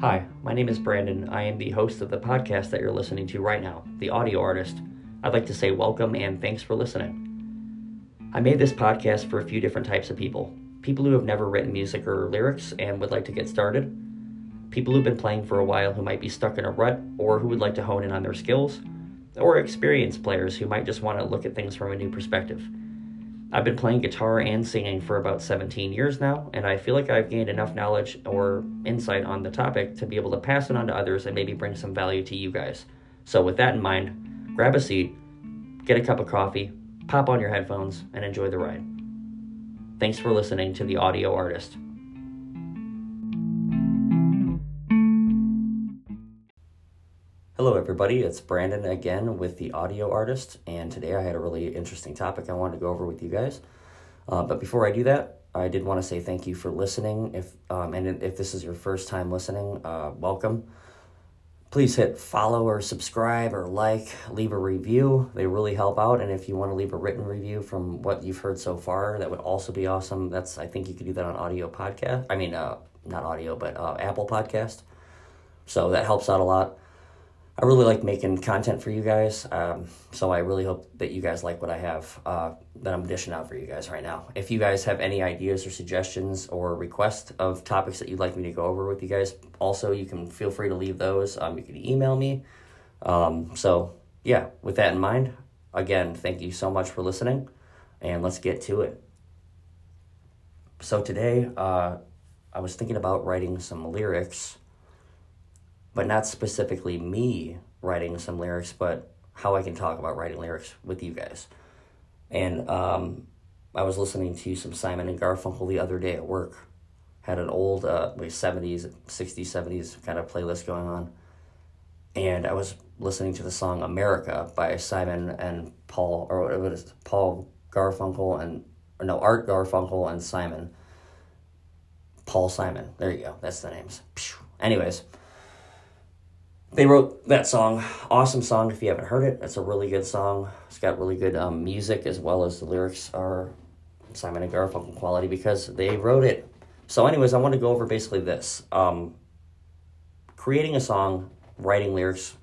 Hi, my name is Brandon. I am the host of the podcast that you're listening to right now, The Audio Artist. I'd like to say welcome and thanks for listening. I made this podcast for a few different types of people. People who have never written music or lyrics and would like to get started. People who've been playing for a while who might be stuck in a rut or who would like to hone in on their skills, or experienced players who might just want to look at things from a new perspective. I've been playing guitar and singing for about 17 years now, and I feel like I've gained enough knowledge or insight on the topic to be able to pass it on to others and maybe bring some value to you guys. So with that in mind, grab a seat, get a cup of coffee, pop on your headphones, and enjoy the ride. Thanks for listening to The Audio Artist. Hello everybody, it's Brandon again with The Audio Artist, and today I had a really interesting topic I wanted to go over with you guys. But before I do that, I did want to say thank you for listening. If this is your first time listening, welcome. Please hit follow or subscribe or like, leave a review. They really help out, and if you want to leave a written review from what you've heard so far, that would also be awesome. I think you could do that on Apple Podcast. So that helps out a lot. I really like making content for you guys, so I really hope that you guys like what I have that I'm dishing out for you guys right now. If you guys have any ideas or suggestions or requests of topics that you'd like me to go over with you guys, also you can feel free to leave those. You can email me. So yeah, with that in mind, again, thank you so much for listening, and let's get to it. So today, I was thinking about writing some lyrics, but not specifically me writing some lyrics, but how I can talk about writing lyrics with you guys. And I was listening to some Simon and Garfunkel the other day at work. Had an old 70s kind of playlist going on. And I was listening to the song America by Simon and Paul, or what is it, Paul Garfunkel and, or no, Art Garfunkel and Simon. Paul Simon, there you go, that's the names. Anyways. They wrote that song, awesome song if you haven't heard it. It's a really good song. It's got really good music, as well as the lyrics are Simon and Garfunkel quality because they wrote it. So anyways, I want to go over basically this. Creating a song, writing lyrics.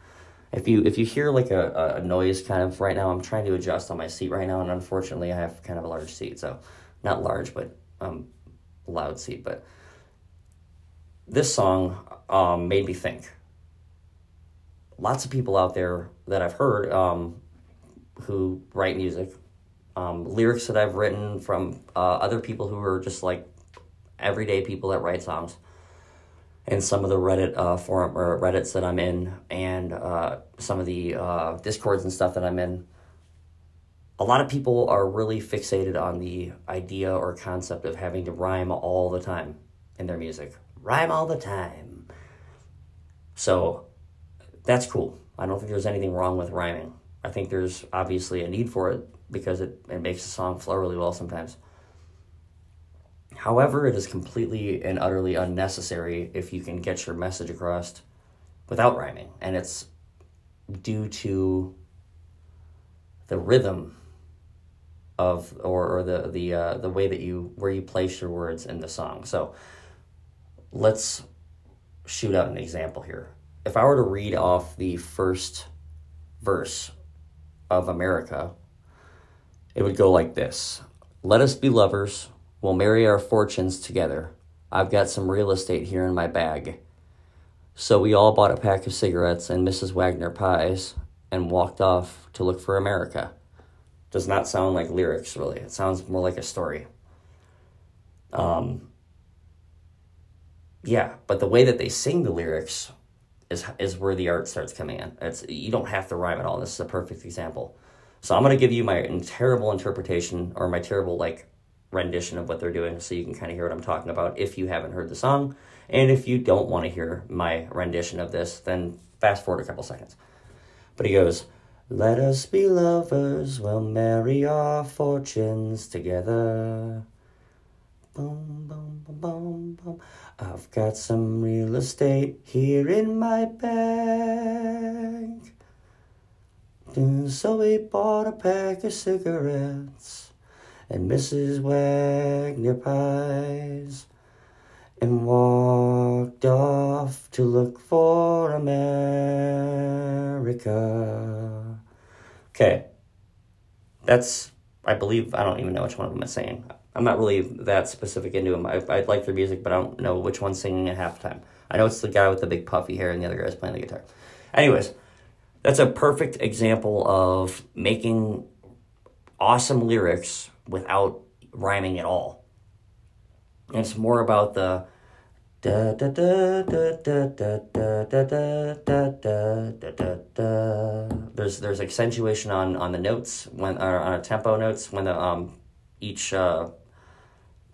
If you hear like a noise kind of right now, I'm trying to adjust on my seat right now, and unfortunately I have kind of a large seat. So not large, but loud seat. But this song made me think. Lots of people out there that I've heard who write music, lyrics that I've written from other people who are just like everyday people that write songs, and some of the Reddit forum or Reddits that I'm in, and some of the Discords and stuff that I'm in. A lot of people are really fixated on the idea or concept of having to rhyme all the time in their music. Rhyme all the time. So that's cool. I don't think there's anything wrong with rhyming. I think there's obviously a need for it because it makes a song flow really well sometimes. However, it is completely and utterly unnecessary if you can get your message across without rhyming. And it's due to the rhythm of, or the way that you place your words in the song. So let's shoot out an example here. If I were to read off the first verse of America, it would go like this. Let us be lovers. We'll marry our fortunes together. I've got some real estate here in my bag. So we all bought a pack of cigarettes and Mrs. Wagner pies and walked off to look for America. Does not sound like lyrics, really. It sounds more like a story. Yeah, but the way that they sing the lyrics is where the art starts coming in. You don't have to rhyme at all. This is a perfect example. So I'm going to give you my terrible interpretation or my terrible rendition of what they're doing so you can kind of hear what I'm talking about if you haven't heard the song. And if you don't want to hear my rendition of this, then fast forward a couple seconds. But he goes, let us be lovers, we'll marry our fortunes together. Boom, boom, boom, boom, boom. I've got some real estate here in my bag. And so we bought a pack of cigarettes and Mrs. Wagner pies and walked off to look for America. Okay. That's, I believe, I don't even know which one of them is singing. I'm not really that specific into them. I like their music, but I don't know which one's singing at halftime. I know it's the guy with the big puffy hair and the other guy's playing the guitar. Anyways, that's a perfect example of making awesome lyrics without rhyming at all. And it's more about the da da da da da da da da da da da da. There's accentuation on the notes when on a tempo notes when the each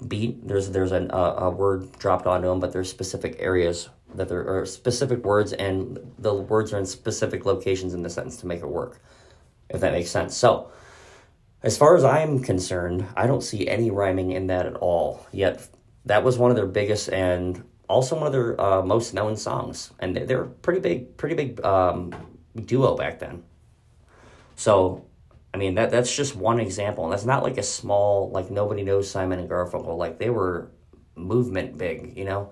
beat there's a word dropped onto them, but there's specific areas that there are specific words, and the words are in specific locations in the sentence to make it work, if that makes sense. So as far as I'm concerned, I don't see any rhyming in that at all. Yet that was one of their biggest and also one of their most known songs, and they were pretty big duo back then. So, I mean, that's just one example, and that's not like a small, like nobody knows Simon and Garfunkel. Like, they were movement big, you know?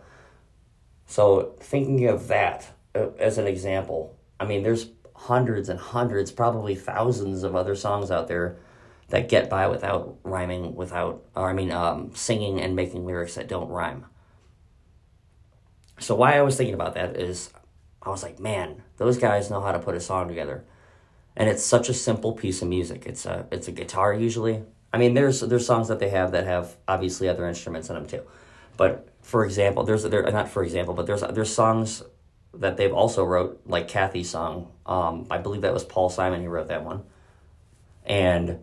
So thinking of that as an example, I mean, there's hundreds and hundreds, probably thousands of other songs out there that get by without rhyming, singing and making lyrics that don't rhyme. So why I was thinking about that is, I was like, man, those guys know how to put a song together. And it's such a simple piece of music. It's a guitar usually. I mean, there's songs that they have that have obviously other instruments in them too. But for example, there's songs that they've also wrote, like Kathy's song. I believe that was Paul Simon who wrote that one. And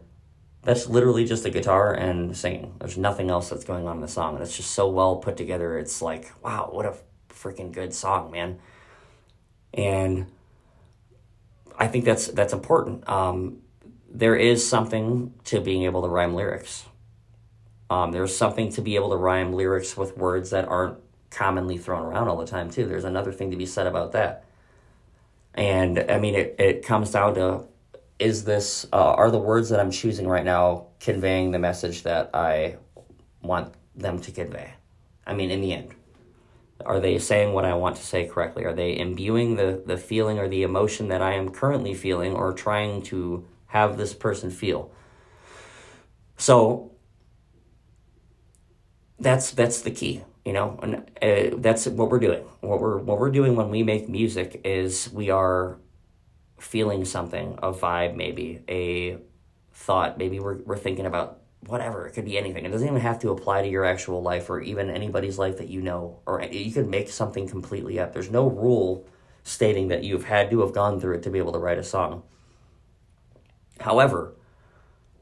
that's literally just a guitar and singing. There's nothing else that's going on in the song. And it's just so well put together. It's like, wow, what a freaking good song, man. And I think that's important. There is something to being able to rhyme lyrics. There's something to be able to rhyme lyrics with words that aren't commonly thrown around all the time, too. There's another thing to be said about that. And, I mean, it comes down to, are the words that I'm choosing right now conveying the message that I want them to convey? I mean, in the end, are they saying what I want to say correctly? Are they imbuing the feeling or the emotion that I am currently feeling or trying to have this person feel? So that's the key, you know, and that's what we're doing. What we're doing when we make music is we are feeling something, a vibe, maybe a thought, maybe we're thinking about whatever. It could be anything. It doesn't even have to apply to your actual life or even anybody's life that you know, or you could make something completely up. There's no rule stating that you've had to have gone through it to be able to write a song. However,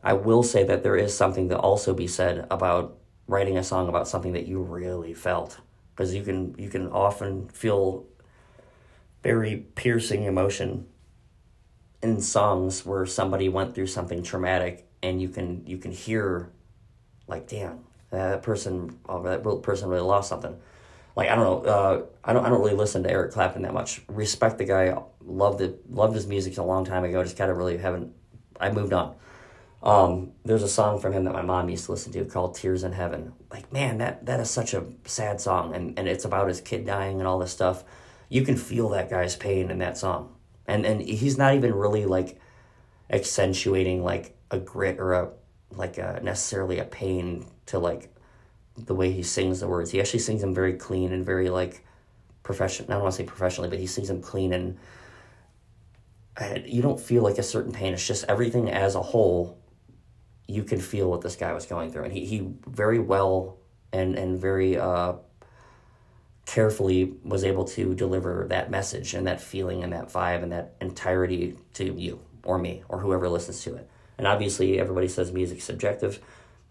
I will say that there is something to also be said about writing a song about something that you really felt, because you can often feel very piercing emotion in songs where somebody went through something traumatic, and you can hear, like, damn, that person really lost something. Like, I don't know, I don't really listen to Eric Clapton that much. Respect the guy, loved his music a long time ago. Just kind of really haven't. I moved on. There's a song from him that my mom used to listen to called "Tears in Heaven." Like, man, that is such a sad song, and it's about his kid dying and all this stuff. You can feel that guy's pain in that song. And he's not even really, like, accentuating, like, a grit or necessarily a pain to, like, the way he sings the words. He actually sings them very clean and very, like, professional. I don't want to say professionally, but he sings them clean, and you don't feel, like, a certain pain. It's just everything as a whole, you can feel what this guy was going through. And he very well and very carefully was able to deliver that message and that feeling and that vibe and that entirety to you or me or whoever listens to it. And obviously everybody says music's subjective.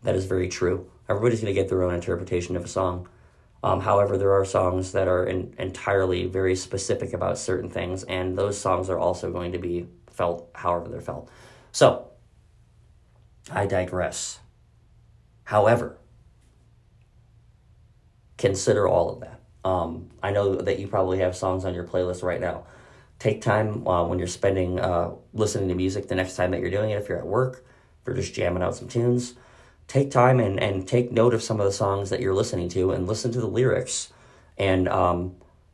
That is very true. Everybody's going to get their own interpretation of a song. However, there are songs that are entirely very specific about certain things, and those songs are also going to be felt however they're felt. So, I digress. However, consider all of that. I know that you probably have songs on your playlist right now. Take time when you're spending listening to music the next time that you're doing it. If you're at work, if you're just jamming out some tunes, take time and take note of some of the songs that you're listening to and listen to the lyrics, and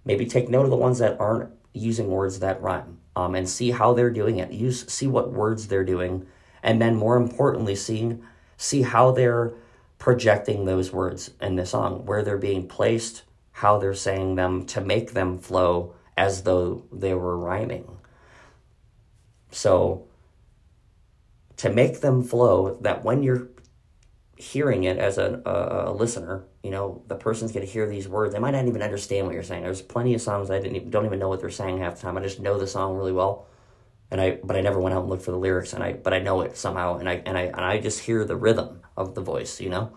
maybe take note of the ones that aren't using words that rhyme, and see how they're doing it. See what words they're doing, and then more importantly, see how they're projecting those words in the song, where they're being placed, how they're saying them to make them flow as though they were rhyming. So to make them flow, that when you're hearing it as a listener, you know, the person's going to hear these words. They might not even understand what you're saying. There's plenty of songs I don't even know what they're saying half the time. I just know the song really well, but I never went out and looked for the lyrics, but I know it somehow, and I just hear the rhythm of the voice, you know.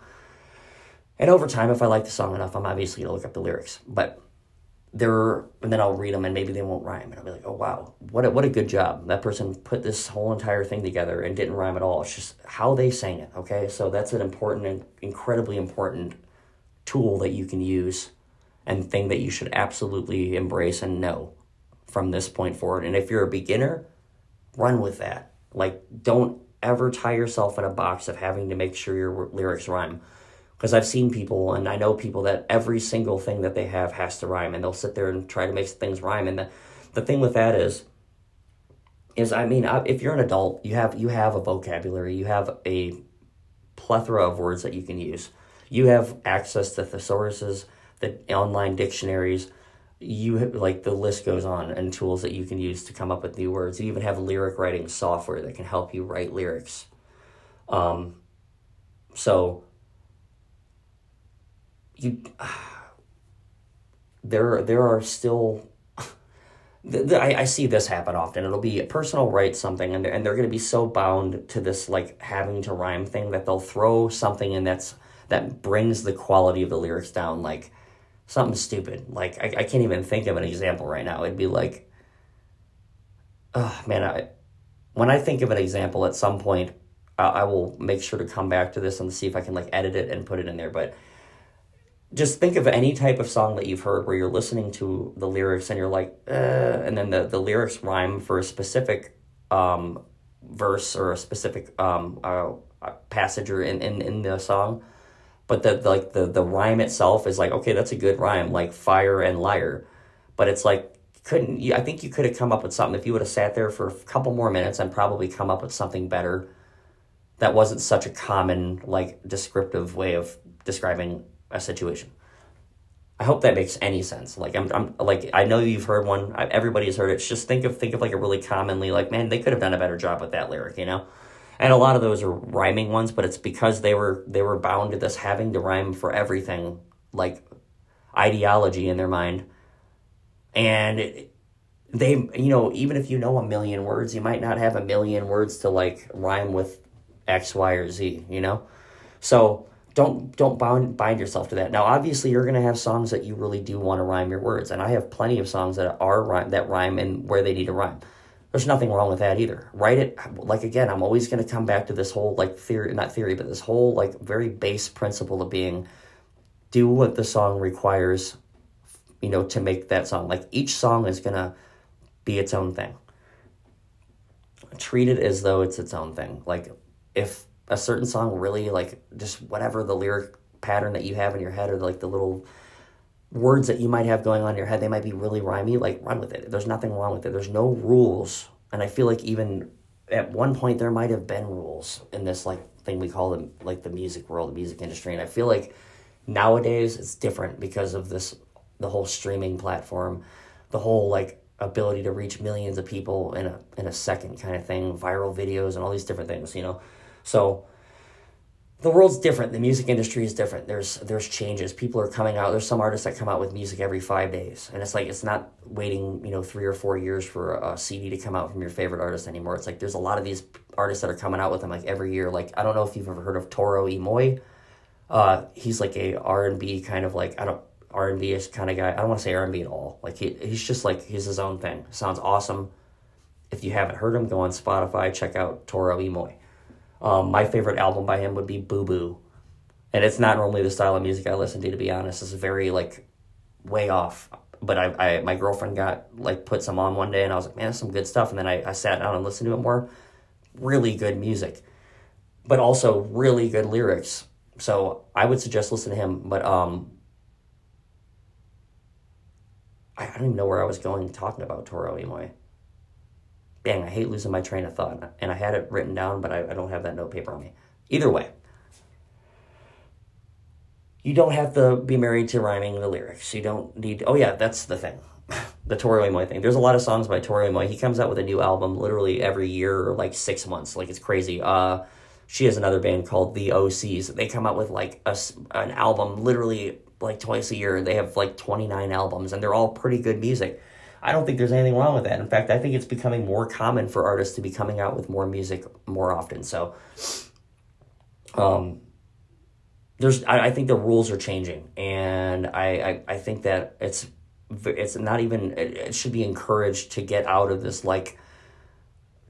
And over time, if I like the song enough, I'm obviously going to look up the lyrics, and then I'll read them, and maybe they won't rhyme, and I'll be like, oh wow, what a good job. That person put this whole entire thing together and didn't rhyme at all. It's just how they sang it, okay? So that's an important and incredibly important tool that you can use and thing that you should absolutely embrace and know from this point forward. And if you're a beginner, run with that. Like, don't ever tie yourself in a box of having to make sure your lyrics rhyme. Because I've seen people, and I know people that every single thing that they have has to rhyme, and they'll sit there and try to make things rhyme. And the thing with that is, if you're an adult, you have a vocabulary, you have a plethora of words that you can use. You have access to thesauruses, the online dictionaries. You have, like, the list goes on, and tools that you can use to come up with new words. You even have lyric writing software that can help you write lyrics. There are still, I see this happen often. It'll be a person will write something, and they're going to be so bound to this, like, having to rhyme thing, that they'll throw something in that brings the quality of the lyrics down, like something stupid. Like, I can't even think of an example right now. It'd be like, when I think of an example at some point, I will make sure to come back to this and see if I can, like, edit it and put it in there, but just think of any type of song that you've heard where you're listening to the lyrics and you're like, and then the lyrics rhyme for a specific verse or a specific passage or in the song, but the rhyme itself is like, okay, that's a good rhyme, like fire and liar, but it's like, I think you could have come up with something if you would have sat there for a couple more minutes and probably come up with something better that wasn't such a common, like, descriptive way of describing a situation. I hope that makes any sense. Like, I'm like, I know you've heard one. Everybody's heard it. It's just think of like a really commonly, like, man, they could have done a better job with that lyric, you know. And a lot of those are rhyming ones, but it's because they were bound to this having to rhyme for everything, like, ideology in their mind. And they, you know, even if you know a million words, you might not have a million words to, like, rhyme with X, Y, or Z, you know. So don't bind yourself to that. Now, obviously, you're going to have songs that you really do want to rhyme your words, and I have plenty of songs that rhyme and where they need to rhyme. There's nothing wrong with that either. Write it, like, again, I'm always going to come back to this whole, like, this whole, like, very base principle of being, do what the song requires, you know, to make that song. Like, each song is going to be its own thing. Treat it as though it's its own thing. Like, if a certain song really, like, just whatever the lyric pattern that you have in your head, or, like, the little words that you might have going on in your head, they might be really rhymey, like, run with it. There's nothing wrong with it. There's no rules. And I feel like even at one point there might have been rules in this, like, thing we call them, like, the music world, the music industry. And I feel like nowadays it's different because of this, the whole streaming platform, the whole, like, ability to reach millions of people in a second kind of thing, viral videos and all these different things, you know. So the world's different. The music industry is different. There's changes. People are coming out. There's some artists that come out with music every 5 days. And it's like, it's not waiting, you know, 3 or 4 years for a CD to come out from your favorite artist anymore. It's like, there's a lot of these artists that are coming out with them, like, every year. Like, I don't know if you've ever heard of Toro y Moi. He's like a R&B kind of, like, R&B-ish kind of guy. I don't want to say R&B at all. Like, he's just like, he's his own thing. Sounds awesome. If you haven't heard him, go on Spotify, check out Toro y Moi. My favorite album by him would be Boo Boo. And it's not normally the style of music I listen to be honest. It's very, like, way off. But I my girlfriend got, like, put some on one day, and I was like, man, that's some good stuff. And then I sat down and listened to it more. Really good music. but also really good lyrics. So I would suggest listening to him, but I don't even know where I was going talking about Toro y Moi. Dang, I hate losing my train of thought. And I had it written down, but I don't have that note paper on me. Either way, you don't have to be married to rhyming the lyrics. You don't need... Oh, yeah, that's the thing. The Toro y Moi thing. There's a lot of songs by Toro y Moi. He comes out with a new album literally every year or, like, 6 months. Like, it's crazy. She has another band called The OCs. They come out with, like, an album literally, like, twice a year. They have, like, 29 albums, and they're all pretty good music. I don't think there's anything wrong with that. In fact, I think it's becoming more common for artists to be coming out with more music more often. So I think the rules are changing, and I think that it's not even, it should be encouraged to get out of this, like,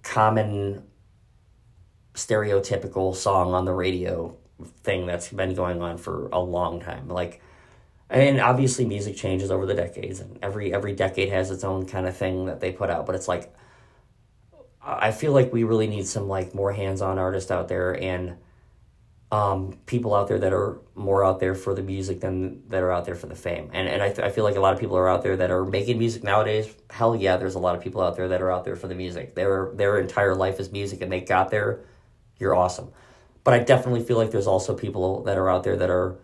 common stereotypical song on the radio thing that's been going on for a long time. Like, and obviously music changes over the decades, and every decade has its own kind of thing that they put out, but it's like, I feel like we really need some, like, more hands-on artists out there, and people out there that are more out there for the music than that are out there for the fame. And I feel like a lot of people are out there that are making music nowadays. Hell yeah, there's a lot of people out there that are out there for the music. Their entire life is music, and they got there. You're awesome. But I definitely feel like there's also people that are out there that are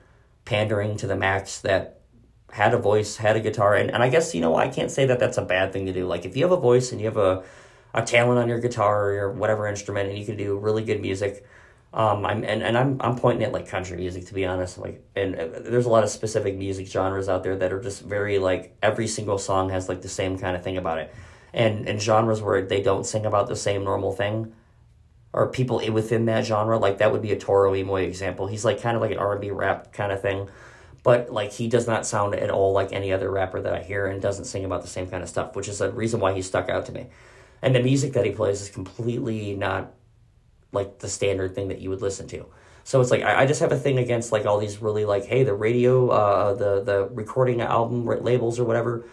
pandering to the max, that had a voice, had a guitar, and I guess, you know, I can't say that that's a bad thing to do. Like, if you have a voice and you have a talent on your guitar or whatever instrument, and you can do really good music, I'm pointing at, like, country music, to be honest. Like, and there's a lot of specific music genres out there that are just very, like, every single song has, like, the same kind of thing about it, and genres where they don't sing about the same normal thing. Or people within that genre, like, that would be a Toro y Moi example. He's, like, kind of like an R&B rap kind of thing, but, like, he does not sound at all like any other rapper that I hear, and doesn't sing about the same kind of stuff, which is a reason why he stuck out to me. And the music that he plays is completely not, like, the standard thing that you would listen to. So it's like, I just have a thing against, like, all these really, like, hey, the radio, the recording album labels or whatever,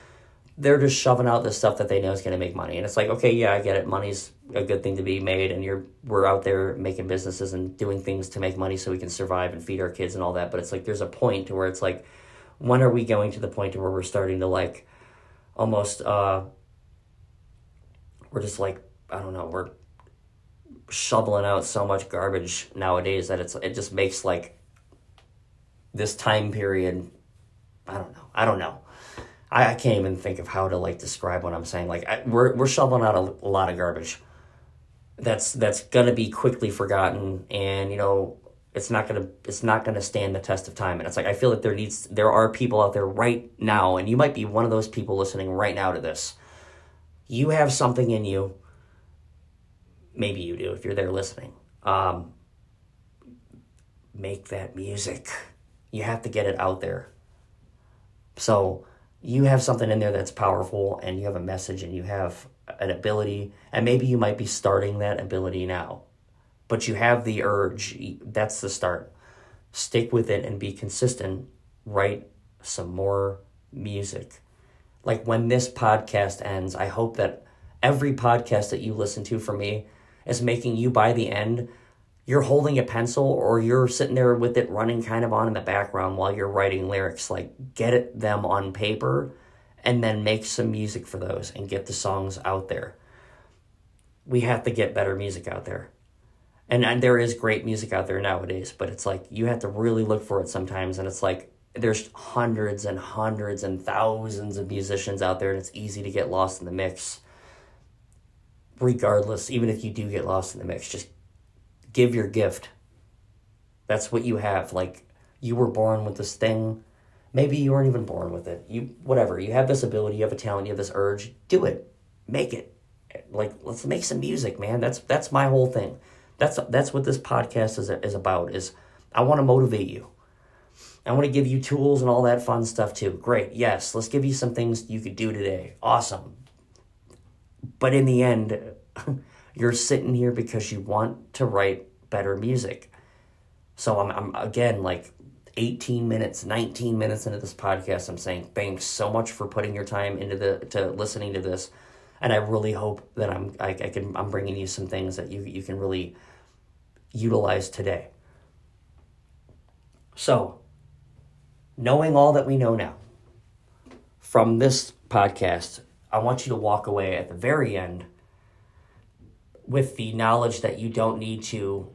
they're just shoving out the stuff that they know is going to make money. And it's like, okay, yeah, I get it. Money's a good thing to be made, and we're out there making businesses and doing things to make money so we can survive and feed our kids and all that. But it's like, there's a point to where it's like, when are we going to the point to where we're starting to, like, almost, we're just like, I don't know, we're shoveling out so much garbage nowadays that it just makes, like, this time period, I don't know. I can't even think of how to, like, describe what I'm saying. Like, we're shoveling out a lot of garbage that's gonna be quickly forgotten, and, you know, it's not gonna stand the test of time. And it's like, I feel that there are people out there right now, and you might be one of those people listening right now to this. You have something in you. Maybe you do if you're there listening. Make that music. You have to get it out there. So you have something in there that's powerful, and you have a message, and you have an ability, and maybe you might be starting that ability now, but you have the urge. That's the start. Stick with it and be consistent. Write some more music. Like, when this podcast ends, I hope that every podcast that you listen to from me is making you, by the end, you're holding a pencil, or you're sitting there with it running kind of on in the background while you're writing lyrics. Like, get them on paper, and then make some music for those, and get the songs out there. We have to get better music out there. And there is great music out there nowadays, but it's like, you have to really look for it sometimes. And it's like, there's hundreds and hundreds and thousands of musicians out there, and it's easy to get lost in the mix. Regardless, even if you do get lost in the mix, just give your gift. That's what you have. Like, you were born with this thing. Maybe you weren't even born with it. Whatever. You have this ability, you have a talent, you have this urge. Do it. Make it. Like, let's make some music, man. That's my whole thing. That's what this podcast is about, is I want to motivate you. I want to give you tools and all that fun stuff too. Great. Yes. Let's give you some things you could do today. Awesome. But in the end, you're sitting here because you want to write better music. So I'm again, like, 18 minutes, 19 minutes into this podcast, I'm saying thanks so much for putting your time into to listening to this, and I really hope that I'm bringing you some things that you can really utilized today. So, knowing all that we know now from this podcast, I want you to walk away at the very end with the knowledge that you don't need to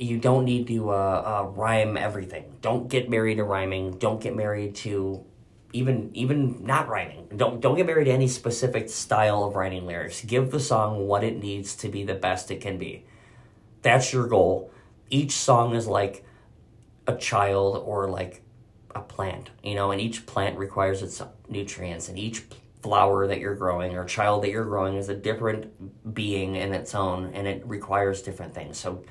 rhyme everything. Don't get married to rhyming. Don't get married to even not rhyming. Don't get married to any specific style of writing lyrics. Give the song what it needs to be the best it can be. That's your goal. Each song is like a child or like a plant, and each plant requires its nutrients, and each flower that you're growing or child that you're growing is a different being in its own, and it requires different things. So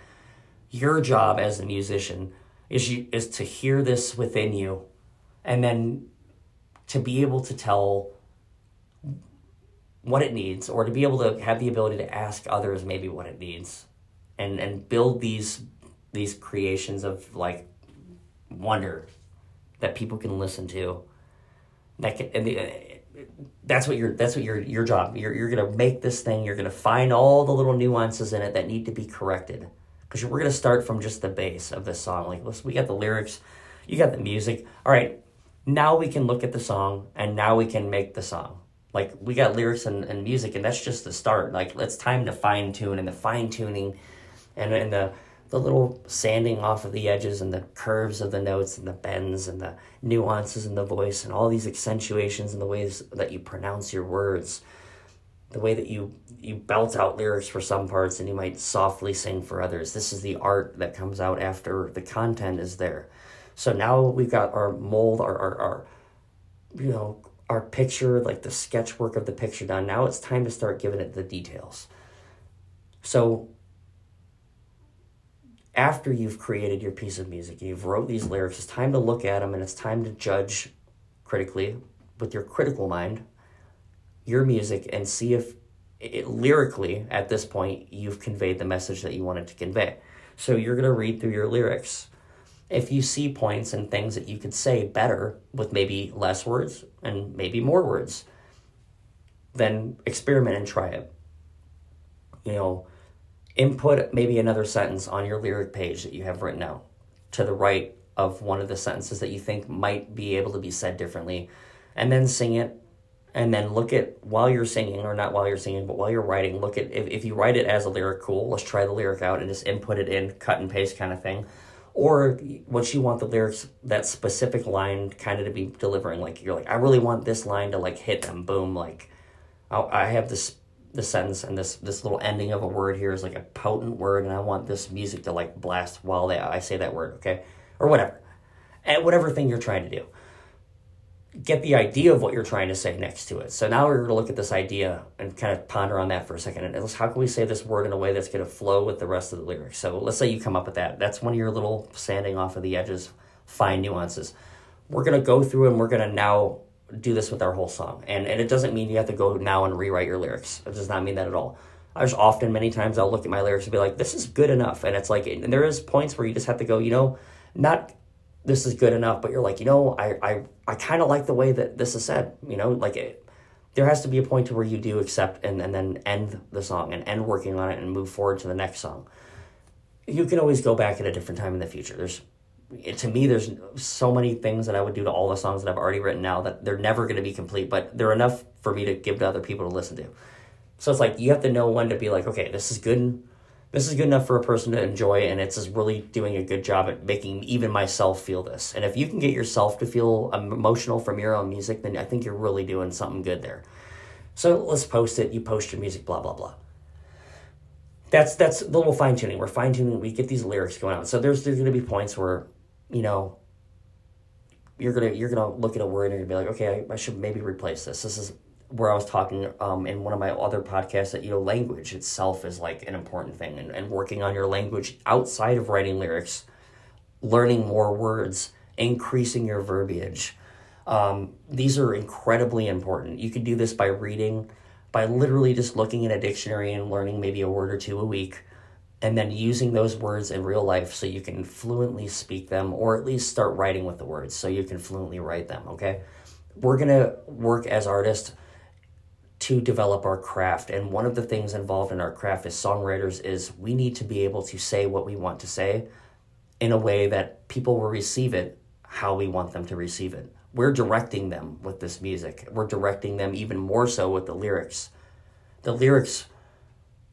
your job as a musician is to hear this within you and then to be able to tell what it needs, or to be able to have the ability to ask others maybe what it needs, and build these creations of like wonder that people can listen to. That's your job. You're gonna make this thing. You're gonna find all the little nuances in it that need to be corrected, because we're gonna start from just the base of this song. Like, listen, we got the lyrics, you got the music. All right, now we can look at the song, and now we can make the song. Like, we got lyrics and music, and that's just the start. Like, it's time to fine tune, and the fine tuning, and the little sanding off of the edges, and the curves of the notes, and the bends, and the nuances in the voice, and all these accentuations, and the ways that you pronounce your words, the way that you belt out lyrics for some parts, and you might softly sing for others. This is the art that comes out after the content is there. So now we've got our mold, our picture, like the sketch work of the picture done. Now it's time to start giving it the details. So after you've created your piece of music, you've wrote these lyrics, it's time to look at them, and it's time to judge critically with your critical mind your music, and see if lyrically at this point you've conveyed the message that you wanted to convey. So you're going to read through your lyrics. If you see points and things that you could say better with maybe less words and maybe more words, then experiment and try it. Input maybe another sentence on your lyric page that you have written out to the right of one of the sentences that you think might be able to be said differently, and then sing it, and then look at while you're singing, or not while you're singing, but while you're writing, look at if you write it as a lyric, cool, let's try the lyric out and just input it in, cut and paste kind of thing. Or what you want the lyrics, that specific line kind of to be delivering, like you're like, I really want this line to like hit them, boom, like I have this sentence, and this little ending of a word here is like a potent word, and I want this music to like blast while I say that word, okay? Or whatever. And whatever thing you're trying to do. Get the idea of what you're trying to say next to it. So now we're going to look at this idea and kind of ponder on that for a second. And how can we say this word in a way that's going to flow with the rest of the lyrics? So let's say you come up with that. That's one of your little sanding off of the edges, fine nuances. We're going to go through and we're going to now do this with our whole song. And it doesn't mean you have to go now and rewrite your lyrics. It does not mean that at all. Many times I'll look at my lyrics and be like, this is good enough. And it's like, and there is points where you just have to go, not this is good enough, but you're like, I kind of like the way that this is said, there has to be a point to where you do accept and then end the song and end working on it and move forward to the next song. You can always go back at a different time in the future. There's so many things that I would do to all the songs that I've already written now that they're never going to be complete, but they're enough for me to give to other people to listen to. So it's like, you have to know when to be like, okay, this is good. This is good enough for a person to enjoy, and it's just really doing a good job at making even myself feel this. And if you can get yourself to feel emotional from your own music, then I think you're really doing something good there. So let's post it. You post your music, blah, blah, blah. That's the little fine-tuning. We're fine-tuning. We get these lyrics going on. So there's going to be points where, you're gonna look at a word and you're gonna be like, okay, I should maybe replace this. This is where I was talking in one of my other podcasts that, language itself is like an important thing, and working on your language outside of writing lyrics, learning more words, increasing your verbiage. These are incredibly important. You can do this by reading, by literally just looking in a dictionary and learning maybe a word or two a week, and then using those words in real life so you can fluently speak them, or at least start writing with the words so you can fluently write them, okay? We're going to work as artists to develop our craft. And one of the things involved in our craft as songwriters is we need to be able to say what we want to say in a way that people will receive it how we want them to receive it. We're directing them with this music. We're directing them even more so with the lyrics. The lyrics,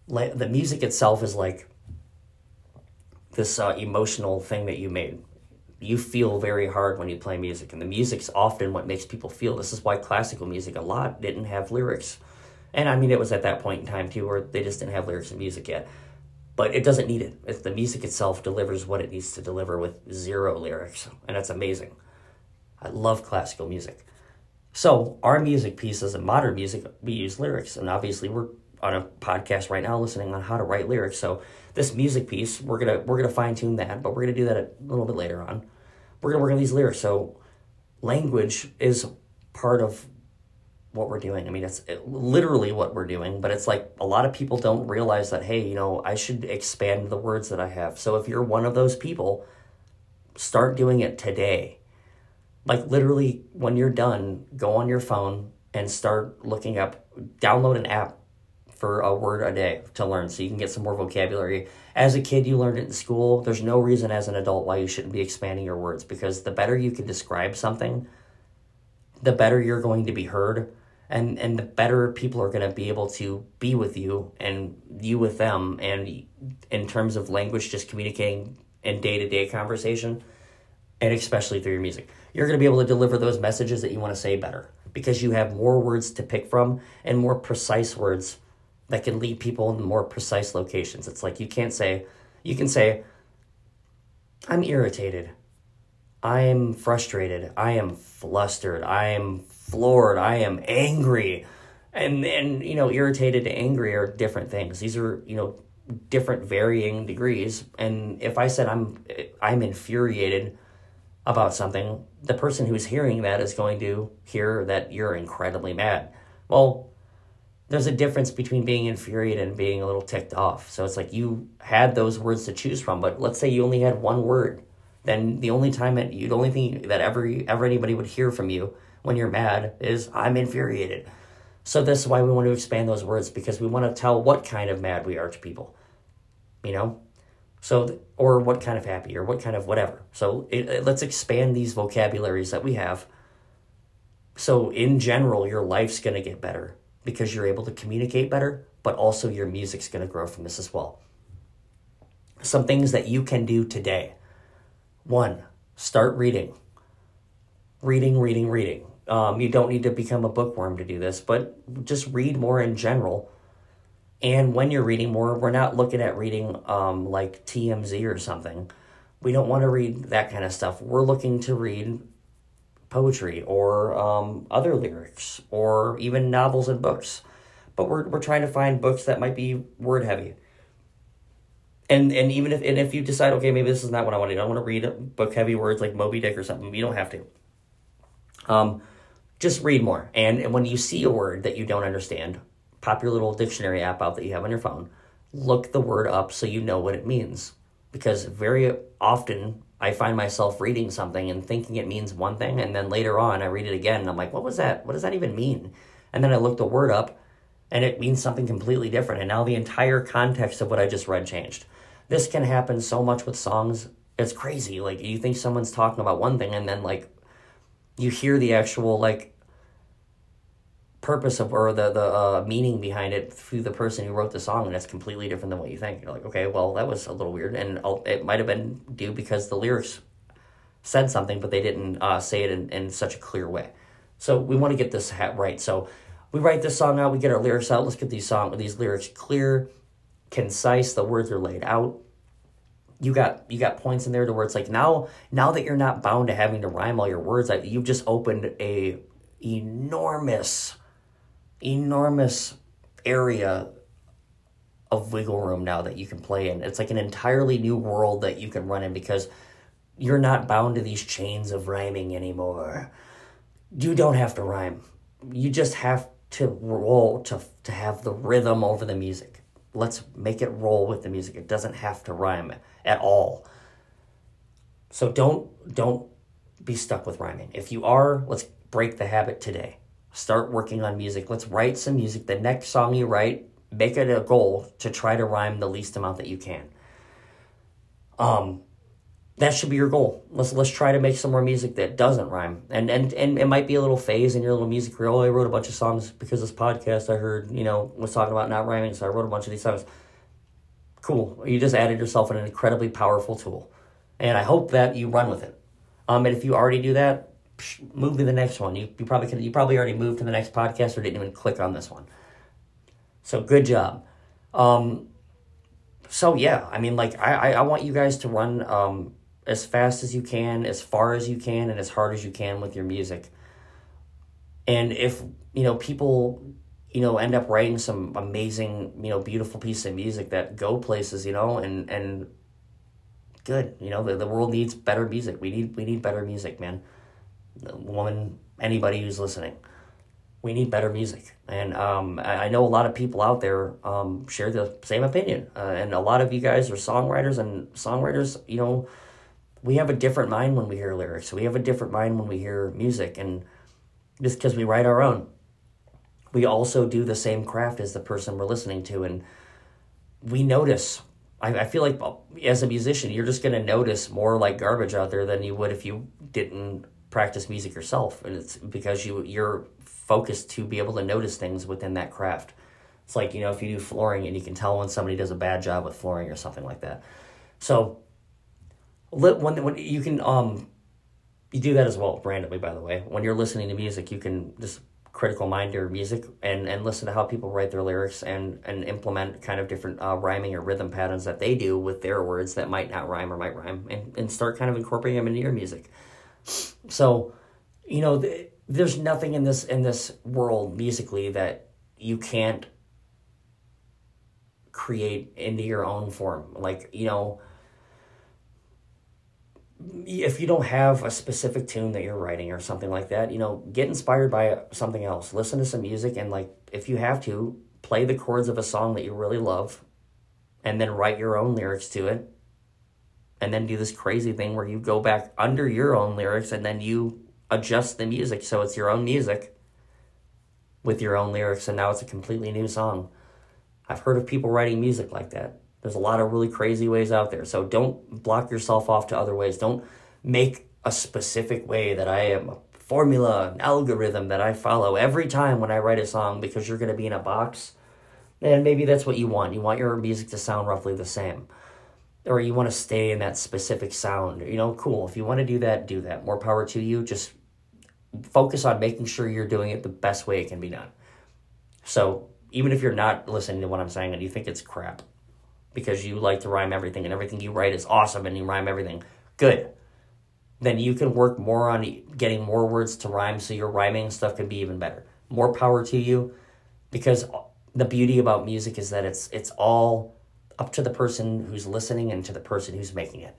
the music itself is like this emotional thing that you made. You feel very hard when you play music, and the music's often what makes people feel. This is why classical music a lot didn't have lyrics. And I mean, it was at that point in time too where they just didn't have lyrics in music yet. But it doesn't need it. If the music itself delivers what it needs to deliver with zero lyrics, and that's amazing. I love classical music. So our music pieces and modern music, we use lyrics. And obviously we're on a podcast right now listening on how to write lyrics. So this music piece, we're gonna fine-tune that, but we're gonna do that a little bit later on. We're gonna work on these lyrics. So language is part of what we're doing. I mean, it's literally what we're doing, but it's like a lot of people don't realize that, hey, you know, I should expand the words that I have. So if you're one of those people, start doing it today. Like literally when you're done, go on your phone and start looking up, download an app for a word a day to learn so you can get some more vocabulary. As a kid, you learned it in school. There's no reason as an adult why you shouldn't be expanding your words, because the better you can describe something, the better you're going to be heard, and the better people are going to be able to be with you and you with them. And in terms of language, just communicating in day-to-day conversation, and especially through your music, you're going to be able to deliver those messages that you want to say better because you have more words to pick from and more precise words that can lead people in more precise locations. It's like you can say, I'm irritated, I am frustrated, I am flustered, I am floored, I am angry. And you know, irritated and angry are different things. These are, you know, different varying degrees. And if I said I'm infuriated about something, the person who's hearing that is going to hear that you're incredibly mad. Well, there's a difference between being infuriated and being a little ticked off. So it's like you had those words to choose from, but let's say you only had one word. Then the only time that the only thing that ever anybody would hear from you when you're mad is I'm infuriated. So this is why we want to expand those words, because we want to tell what kind of mad we are to people, you know? So, or what kind of happy or what kind of whatever. So let's expand these vocabularies that we have. So in general, your life's going to get better, because you're able to communicate better, but also your music's going to grow from this as well. Some things that you can do today. 1, start reading. Reading. You don't need to become a bookworm to do this, but just read more in general. And when you're reading more, we're not looking at reading like TMZ or something. We don't want to read that kind of stuff. We're looking to read poetry or other lyrics or even novels and books, but we're trying to find books that might be word heavy. And even if you decide, okay, maybe this is not what I want to do, I want to read book heavy words like Moby Dick or something, you don't have to. Just read more. And when you see a word that you don't understand, pop your little dictionary app out that you have on your phone, look the word up so you know what it means, because very often I find myself reading something and thinking it means one thing, and then later on I read it again, and I'm like, what was that? What does that even mean? And then I look the word up, and it means something completely different, and now the entire context of what I just read changed. This can happen so much with songs. It's crazy. Like, you think someone's talking about one thing, and then, like, you hear the actual, like, purpose of, or the meaning behind it through the person who wrote the song, and it's completely different than what you think. You're like, okay, well, that was a little weird, and it might have been due because the lyrics said something, but they didn't say it in such a clear way. So we want to get this right. So we write this song out, we get our lyrics out, let's get these lyrics clear, concise, the words are laid out. You got points in there to where it's like, now that you're not bound to having to rhyme all your words, you've just opened a enormous area of wiggle room now that you can play in. It's like an entirely new world that you can run in, because you're not bound to these chains of rhyming anymore. You don't have to rhyme. You just have to roll to have the rhythm over the music. Let's make it roll with the music. It doesn't have to rhyme at all. So don't be stuck with rhyming. If you are, let's break the habit today. Start working on music. Let's write some music. The next song you write, make it a goal to try to rhyme the least amount that you can. That should be your goal. Let's try to make some more music that doesn't rhyme. And it might be a little phase in your little music reel. I wrote a bunch of songs because this podcast I heard, was talking about not rhyming, so I wrote a bunch of these songs. Cool. You just added yourself an incredibly powerful tool. And I hope that you run with it. And if you already do that, move to the next one. You probably already moved to the next podcast or didn't even click on this one. So good job. So yeah, I want you guys to run as fast as you can, as far as you can, and as hard as you can with your music. And if people end up writing some amazing beautiful piece of music that go places, and good, the world needs better music. We need better music, man. Woman, anybody who's listening, we need better music. And I know a lot of people out there share the same opinion, and a lot of you guys are songwriters, and songwriters, we have a different mind when we hear lyrics. We have a different mind when we hear music, and just because we write our own, we also do the same craft as the person we're listening to, and we notice. I feel like as a musician, you're just going to notice more like garbage out there than you would if you didn't practice music yourself, and it's because you're focused to be able to notice things within that craft. It's like, if you do flooring and you can tell when somebody does a bad job with flooring or something like that. So when you can you do that as well randomly, by the way. When you're listening to music, you can just critical mind your music and listen to how people write their lyrics and implement kind of different rhyming or rhythm patterns that they do with their words that might not rhyme or might rhyme, and start kind of incorporating them into your music. So, there's nothing in this world musically that you can't create into your own form. Like, if you don't have a specific tune that you're writing or something like that, get inspired by something else. Listen to some music and, like, if you have to, play the chords of a song that you really love and then write your own lyrics to it. And then do this crazy thing where you go back under your own lyrics and then you adjust the music so it's your own music with your own lyrics, and now it's a completely new song. I've heard of people writing music like that. There's a lot of really crazy ways out there. So don't block yourself off to other ways. Don't make a specific way that I am a formula, an algorithm that I follow every time when I write a song, because you're going to be in a box. And maybe that's what you want. You want your music to sound roughly the same. Or you want to stay in that specific sound, cool. If you want to do that, do that. More power to you. Just focus on making sure you're doing it the best way it can be done. So even if you're not listening to what I'm saying and you think it's crap because you like to rhyme everything and everything you write is awesome and you rhyme everything, good. Then you can work more on getting more words to rhyme so your rhyming stuff can be even better. More power to you, because the beauty about music is that it's all up to the person who's listening and to the person who's making it.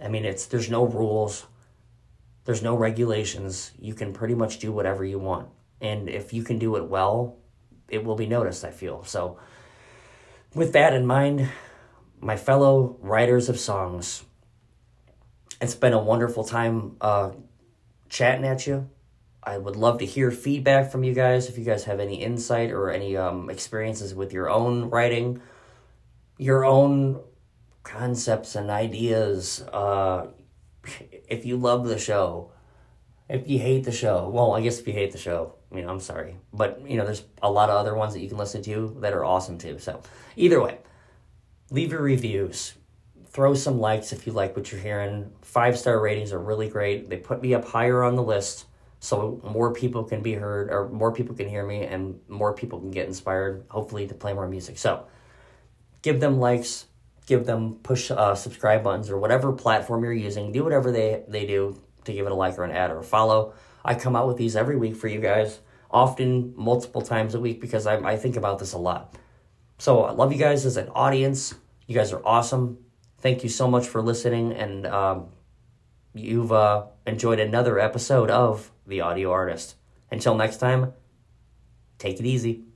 There's no rules, there's no regulations. You can pretty much do whatever you want. And if you can do it well, it will be noticed, I feel. So with that in mind, my fellow writers of songs, it's been a wonderful time chatting at you. I would love to hear feedback from you guys. If you guys have any insight or any experiences with your own writing, your own concepts and ideas, if you love the show, if you hate the show, well, I guess if you hate the show, I'm sorry, but, there's a lot of other ones that you can listen to that are awesome too, so either way, leave your reviews, throw some likes if you like what you're hearing. 5-star ratings are really great. They put me up higher on the list, so more people can be heard, or more people can hear me, and more people can get inspired, hopefully, to play more music, so give them likes, give them push subscribe buttons, or whatever platform you're using. Do whatever they do to give it a like or an ad or a follow. I come out with these every week for you guys, often multiple times a week, because I think about this a lot. So I love you guys as an audience. You guys are awesome. Thank you so much for listening, and you've enjoyed another episode of The Audio Artist. Until next time, take it easy.